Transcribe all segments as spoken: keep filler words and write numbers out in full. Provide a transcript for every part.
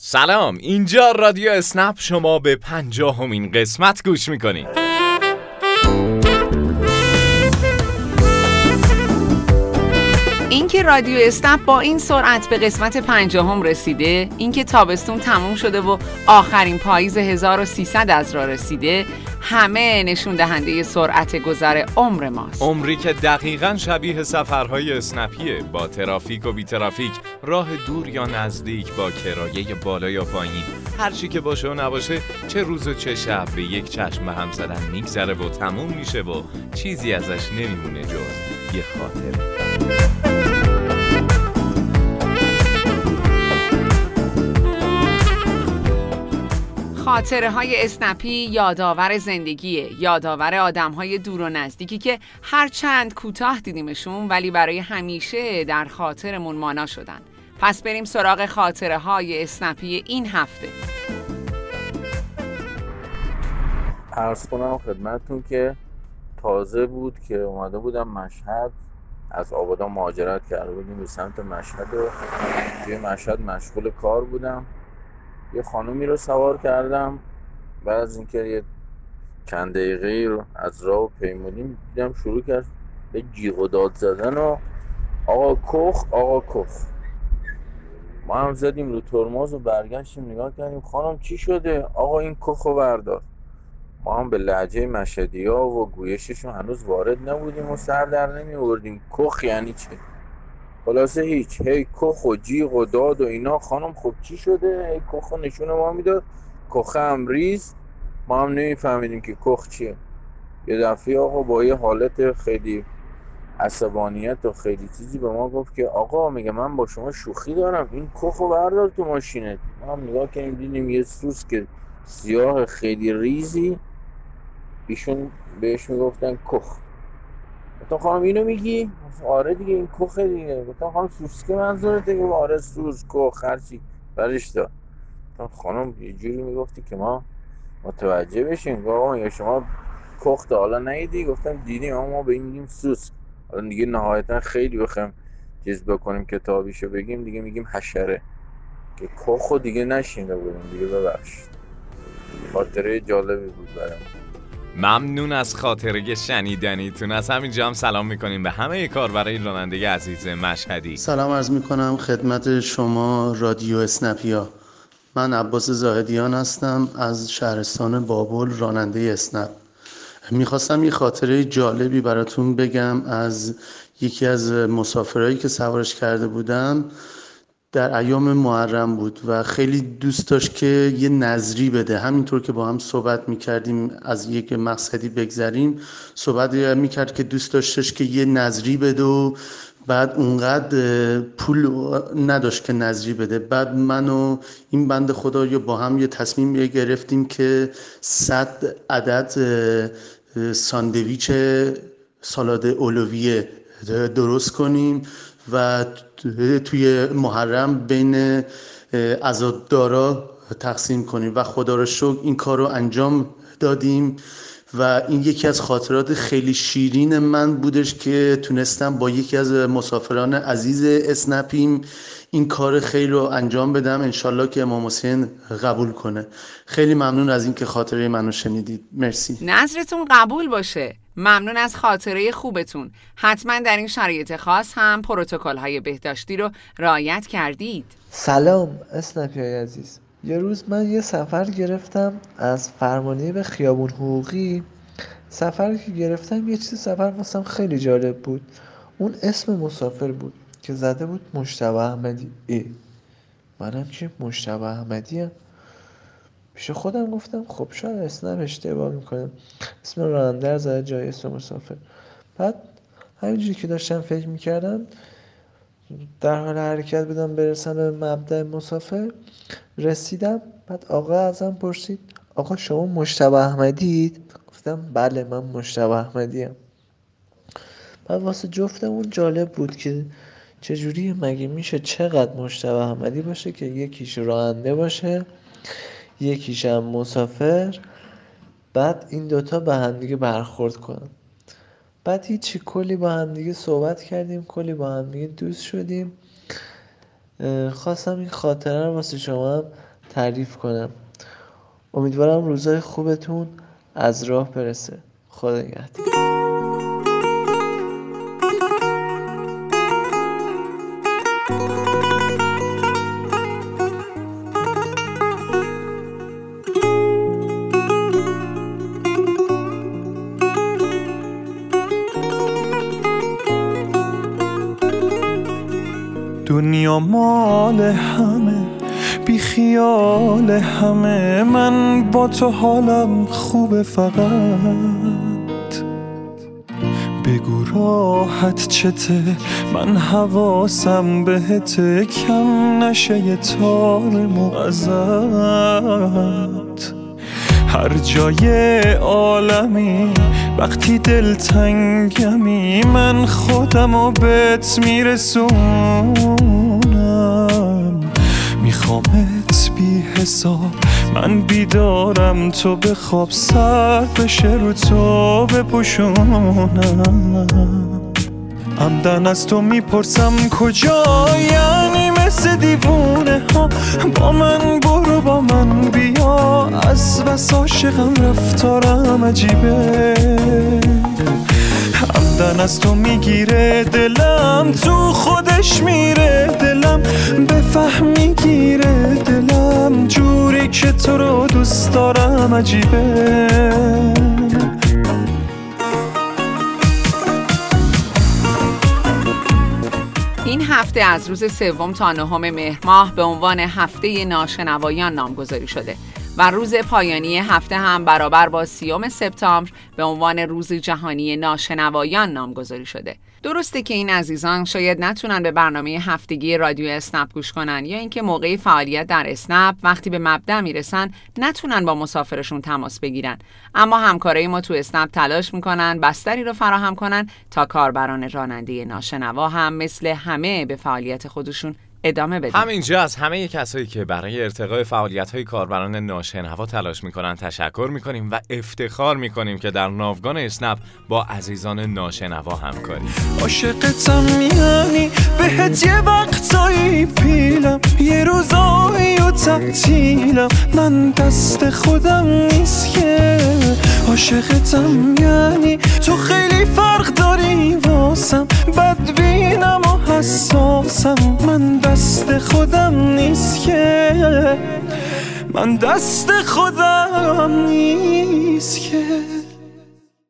سلام، اینجا رادیو اسنپ، شما به پنجاهمین قسمت گوش میکنید. اینکه رادیو اسنپ با این سرعت به قسمت پنجاهم رسیده، اینکه تابستون تموم شده و آخرین پاییز هزار و سیصد از راه رسیده، همه نشون دهنده سرعت گذر عمر ماست. عمری که دقیقاً شبیه سفرهای اسنپیه، با ترافیک و بی ترافیک، راه دور یا نزدیک، با کرایه بالا یا پایین، هر چی که باشه و نباشه، چه روز و چه شب به یک چشم به هم زدن میگذره و تموم میشه و چیزی ازش نمیمونه جز یه خاطره. خاطره های اسنپی یادآور زندگیه، یادآور آدم های دور و نزدیکی که هر چند کوتاه دیدیمشون ولی برای همیشه در خاطرمون مانا شدن. پس بریم سراغ خاطره های اسنپی این هفته. عرض کنم خدمتتون که تازه بود که اومده بودم مشهد، از آبادان مهاجرت کرده بودیم به سمت مشهد و توی مشهد مشغول کار بودم. یه خانومی رو سوار کردم، بعد از اینکه یه چند دقیقه رو از راه پیمودیم، دیدم شروع کرد به جیغ و داد زدن و آقا کخ آقا کخ. ما هم زدیم رو ترمز و برگشتیم نگاه کردیم، خانم چی شده؟ آقا این کخ رو بردار. ما هم به لهجه مشهدی‌ها و گویششون هنوز وارد نبودیم و سر در نمی‌آوردیم کخ یعنی چی. خلاصه هیچ، هی کخ و جیغ و داد و اینا. خانم خب چی شده؟ هی کخ نشون ما میداد، کخ هم ریز، ما هم نمیفهمیدیم که کخ چیه. یه دفعه آقا با یه حالت خیلی عصبانیت و خیلی چیزی به ما گفت که آقا، میگه من با شما شوخی دارم، این کخ رو بردار تو ماشینت. ما هم نگاه کردیم دیدیم یه سوس که سیاه خیلی ریزی، ایشون بهش میگفتن کخ. گفتم خانم اینو میگی؟ آره دیگه این کخه دیگه. گفتم خانم سوسکه منظورته؟ گفت آره سوس کخ هرچی برش دار. گفتم خانم یه جوری میگفتی که ما متوجه بشیم. گفت آقا یا شما کخ تا حالا ندیدی؟ گفتم دیدیم اما ما به این میگیم سوس. حالا دیگه نهایتا خیلی بخوایم چیز بکنیم کتابیشو بگیم دیگه میگیم حشره، که کخو دیگه نشینده بودیم دیگه. ببخشید، خاطره جالبی بود برام. ممنون از خاطره شنیدنیتون. از همینجا هم سلام میکنیم به همه کاربرای راننده عزیز مشهدی. سلام عرض میکنم خدمت شما رادیو اسنپیا. من عباس زاهدیان هستم از شهرستان بابل، راننده اسنپ. میخواستم یه خاطره جالبی براتون بگم از یکی از مسافرایی که سوارش کرده بودم. در ایام محرم بود و خیلی دوست داشت که یه نظری بده. همینطور که با هم صحبت میکردیم از یک مقصدی بگذریم، صحبت میکرد که دوست داشتش که یه نظری بده و بعد اونقدر پول نداشت که نظری بده. بعد من و این بند خدا یا با هم یه تصمیم گرفتیم که صد عدد ساندویچ سالاد اولویه درست کنیم و توی محرم بین عزادارا تقسیم کنیم و خدا رو شکر این کار رو انجام دادیم و این یکی از خاطرات خیلی شیرین من بودش که تونستم با یکی از مسافران عزیز اسنپیم این کار خیلی رو انجام بدم. انشالله که امام حسین قبول کنه. خیلی ممنون از این که خاطره منو شنیدید. مرسی. نظرتون قبول باشه. ممنون از خاطره خوبتون. حتما در این شرایط خاص هم پروتکل‌های بهداشتی رو رعایت کردید. سلام اسنپیای عزیز. یه روز من یه سفر گرفتم از فرمانیه به خیابون حقوقی. سفر که گرفتم یه چیزی سفر واسم خیلی جالب بود. اون اسم مسافر بود که زده بود مجتبی احمدی. ای منم که مجتبی احمدی‌ام. پیش خودم گفتم خب شاید اسنپ اشتباه میکنم، اسم راننده رو زده جای اسم مسافر. بعد همینجوری که داشتم فکر میکردم، در حال حرکت بودم برسم به مبدا مسافر. رسیدم، بعد آقا ازم پرسید آقا شما مجتبی احمدید؟ گفتم بله من مجتبی احمدیم. بعد واسه جفتمون جالب بود که چجوری مگه میشه چقدر مجتبی احمدی باشه که یکیش راننده باشه یکیش هم مسافر، بعد این دوتا به هم دیگه برخورد کنن. بعد هیچی، کلی با هم دیگه صحبت کردیم، کلی با هم دیگه دوست شدیم. خواستم این خاطره رو واسه شما هم تعریف کنم. امیدوارم روزای خوبتون از راه برسه. خدا نگهدار. دنیا مال همه، بی خیال همه، من با تو حالم خوبه، فقط بگو راحت چته، من حواسم بهته، کم نشه یه تارمو ازت. هر جای عالمی وقتی دل تنگمی، من خودمو بهت میرسونم، میخوامت بی حساب، من بیدارم تو بخواب، سرد بشه رو تو بپوشونم. عمدن از تو میپرسم کجا، یعنی مثل دیوونه ها، با من برو با من بیا، از بس عاشقم رفتارم عجیبه. عمدن از تو میگیره دلم، تو خودش میره دلم، به فهم میگیره دلم، جوری که تو رو دوست دارم عجیبه. این هفته از روز سوم تا نهم مهر ماه به عنوان هفته ناشنوایان نامگذاری شده و روز پایانی هفته هم برابر با سیوم سپتامبر به عنوان روز جهانی ناشنوایان نامگذاری شده. درسته که این عزیزان شاید نتونن به برنامه هفتگی رادیو اسنپ گوش کنن یا اینکه موقع فعالیت در اسنپ وقتی به مبدا میرسن نتونن با مسافرشون تماس بگیرن، اما همکارای ما تو اسنپ تلاش میکنن بستری رو فراهم کنن تا کاربران راننده ناشنوا هم مثل همه به فعالیت خودشون ادامه بدیم. همینجا از همه کسایی که برای ارتقای فعالیت‌های کاربران ناشنوا تلاش می‌کنن تشکر می‌کنیم و افتخار می‌کنیم که در ناوگان اسنپ با عزیزان ناشنوا همکاریم. عاشقتم میانی، بهت یه وقتایی پیلم، یه روزایی و تعطیلم، من دست خودم نیست که. عاشقتم یعنی تو خیلی فرق داری واسم، بدبینم و حساسم، من دست خودم نیست که، من دست خودم نیست که.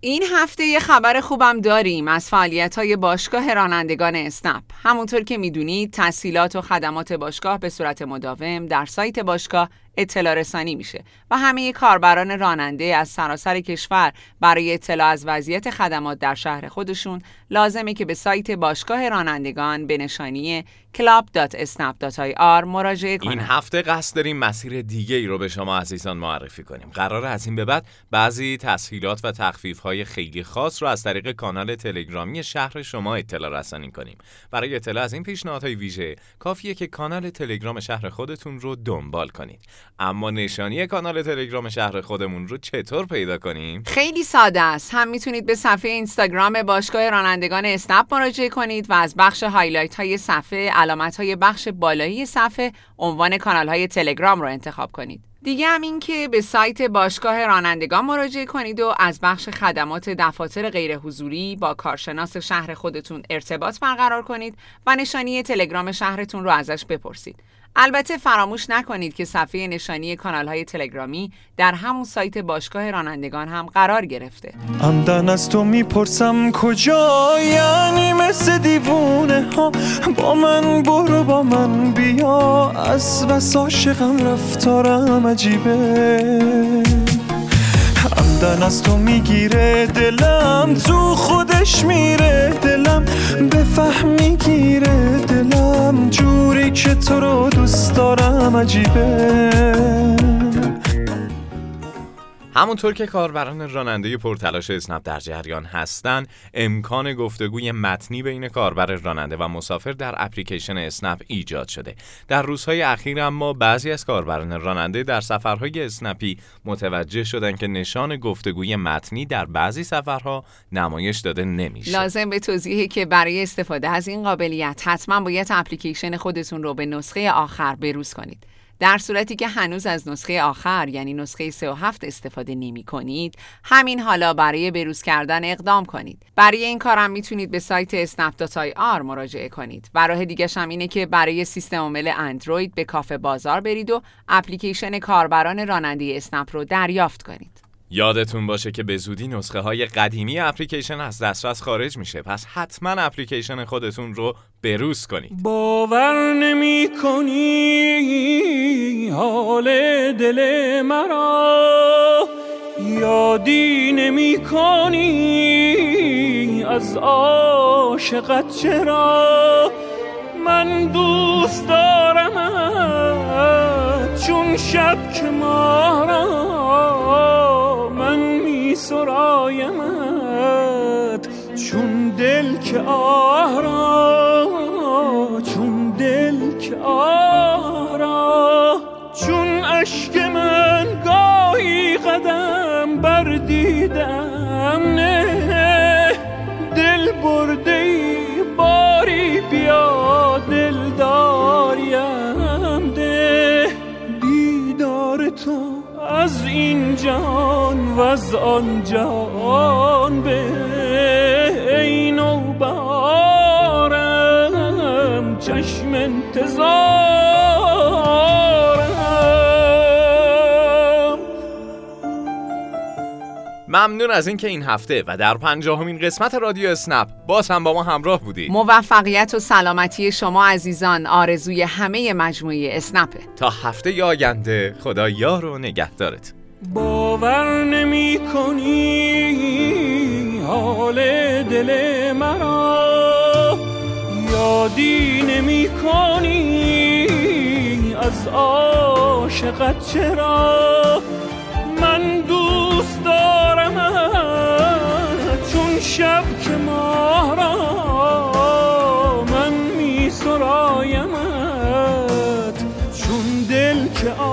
این هفته یه خبر خوبم داریم از فعالیت‌های باشگاه رانندگان اسنپ. همونطور که می‌دونید تسهیلات و خدمات باشگاه به صورت مداوم در سایت باشگاه اطلاع رسانی میشه و همه کاربران راننده از سراسر کشور برای اطلاع از وضعیت خدمات در شهر خودشون لازمه که به سایت باشگاه رانندگان به نشانی کلاب دات اسنپ دات آی آر مراجعه کنن. این هفته قصد داریم مسیر دیگه ای رو به شما عزیزان معرفی کنیم. قراره از این به بعد بعضی تسهیلات و تخفیف‌های خیلی خاص رو از طریق کانال تلگرامی شهر شما اطلاع رسانی کنیم. برای اطلاع از این پیشنهادهای ویژه کافیه که کانال تلگرام شهر خودتون رو دنبال کنید. اما نشانی کانال تلگرام شهر خودمون رو چطور پیدا کنیم؟ خیلی ساده است. هم میتونید به صفحه اینستاگرام باشگاه رانندگان اسنپ مراجعه کنید و از بخش هایلایت های صفحه، علامت های بخش بالایی صفحه، عنوان کانال های تلگرام رو انتخاب کنید. دیگه هم این که به سایت باشگاه رانندگان مراجعه کنید و از بخش خدمات دفاتر غیر حضوری با کارشناس شهر خودتون ارتباط برقرار کنید و نشانی تلگرام شهرتون رو ازش بپرسید. البته فراموش نکنید که صفحه نشانی کانال‌های تلگرامی در همون سایت باشگاه رانندگان هم قرار گرفته. عمدن از تو میپرسم کجا، یعنی مثل دیوونه ها، با من برو با من بیا، از بس عاشقم رفتارم عجیبه. عمدن از تو میگیره دلم، تو خودش میره دلم، به فهم میگیره دلم، جوری که تو رو دوست دارم عجیبه. همونطور که کاربران راننده پرتلاش اسنپ در جریان هستن، امکان گفتگوی متنی بین کاربر راننده و مسافر در اپلیکیشن اسنپ ایجاد شده. در روزهای اخیر اما بعضی از کاربران راننده در سفرهای اسنپی متوجه شدن که نشان گفتگوی متنی در بعضی سفرها نمایش داده نمیشه. لازم به توضیحه که برای استفاده از این قابلیت حتما باید اپلیکیشن خودتون رو به نسخه آخر بروز کنید. در صورتی که هنوز از نسخه آخر یعنی نسخه سه و هفت استفاده نمی کنید، همین حالا برای بروز کردن اقدام کنید. برای این کارم میتونید به سایت اسنپ دات آی آر مراجعه کنید. و راه دیگه‌ش هم اینه که برای سیستم عامل اندروید به کافه بازار برید و اپلیکیشن کاربران راننده اسنپ رو دریافت کنید. یادتون باشه که به زودی نسخه های قدیمی اپلیکیشن از دسترس خارج میشه، پس حتما اپلیکیشن خودتون رو بروز کنید. باور نمی کنی حال دل مرا، یادی نمی کنی از عاشقت چرا، من دوست دارمت چون شب که ما را، من می سرایمت چون دل که آرا، چون دل که آرا، چون عشق من گاهی قدم بردیدم، نه دل برده ای باری بیا دل داریم، ده دیدار تو از این جهان و از آن جهان، به این و بهارم چشم انتظارم. ممنون از اینکه این هفته و در پنجاهمین قسمت رادیو اسنپ باز هم با ما همراه بودید. موفقیت و سلامتی شما عزیزان آرزوی همه مجموعه اسنپه. تا هفته آینده خدا یار و نگهدارت. باور نمی کنی حال دل مرا، یادی نمی کنی از عاشقت چرا، من دوست دارم چون شب که ماه را، من می سرایمت چون دل که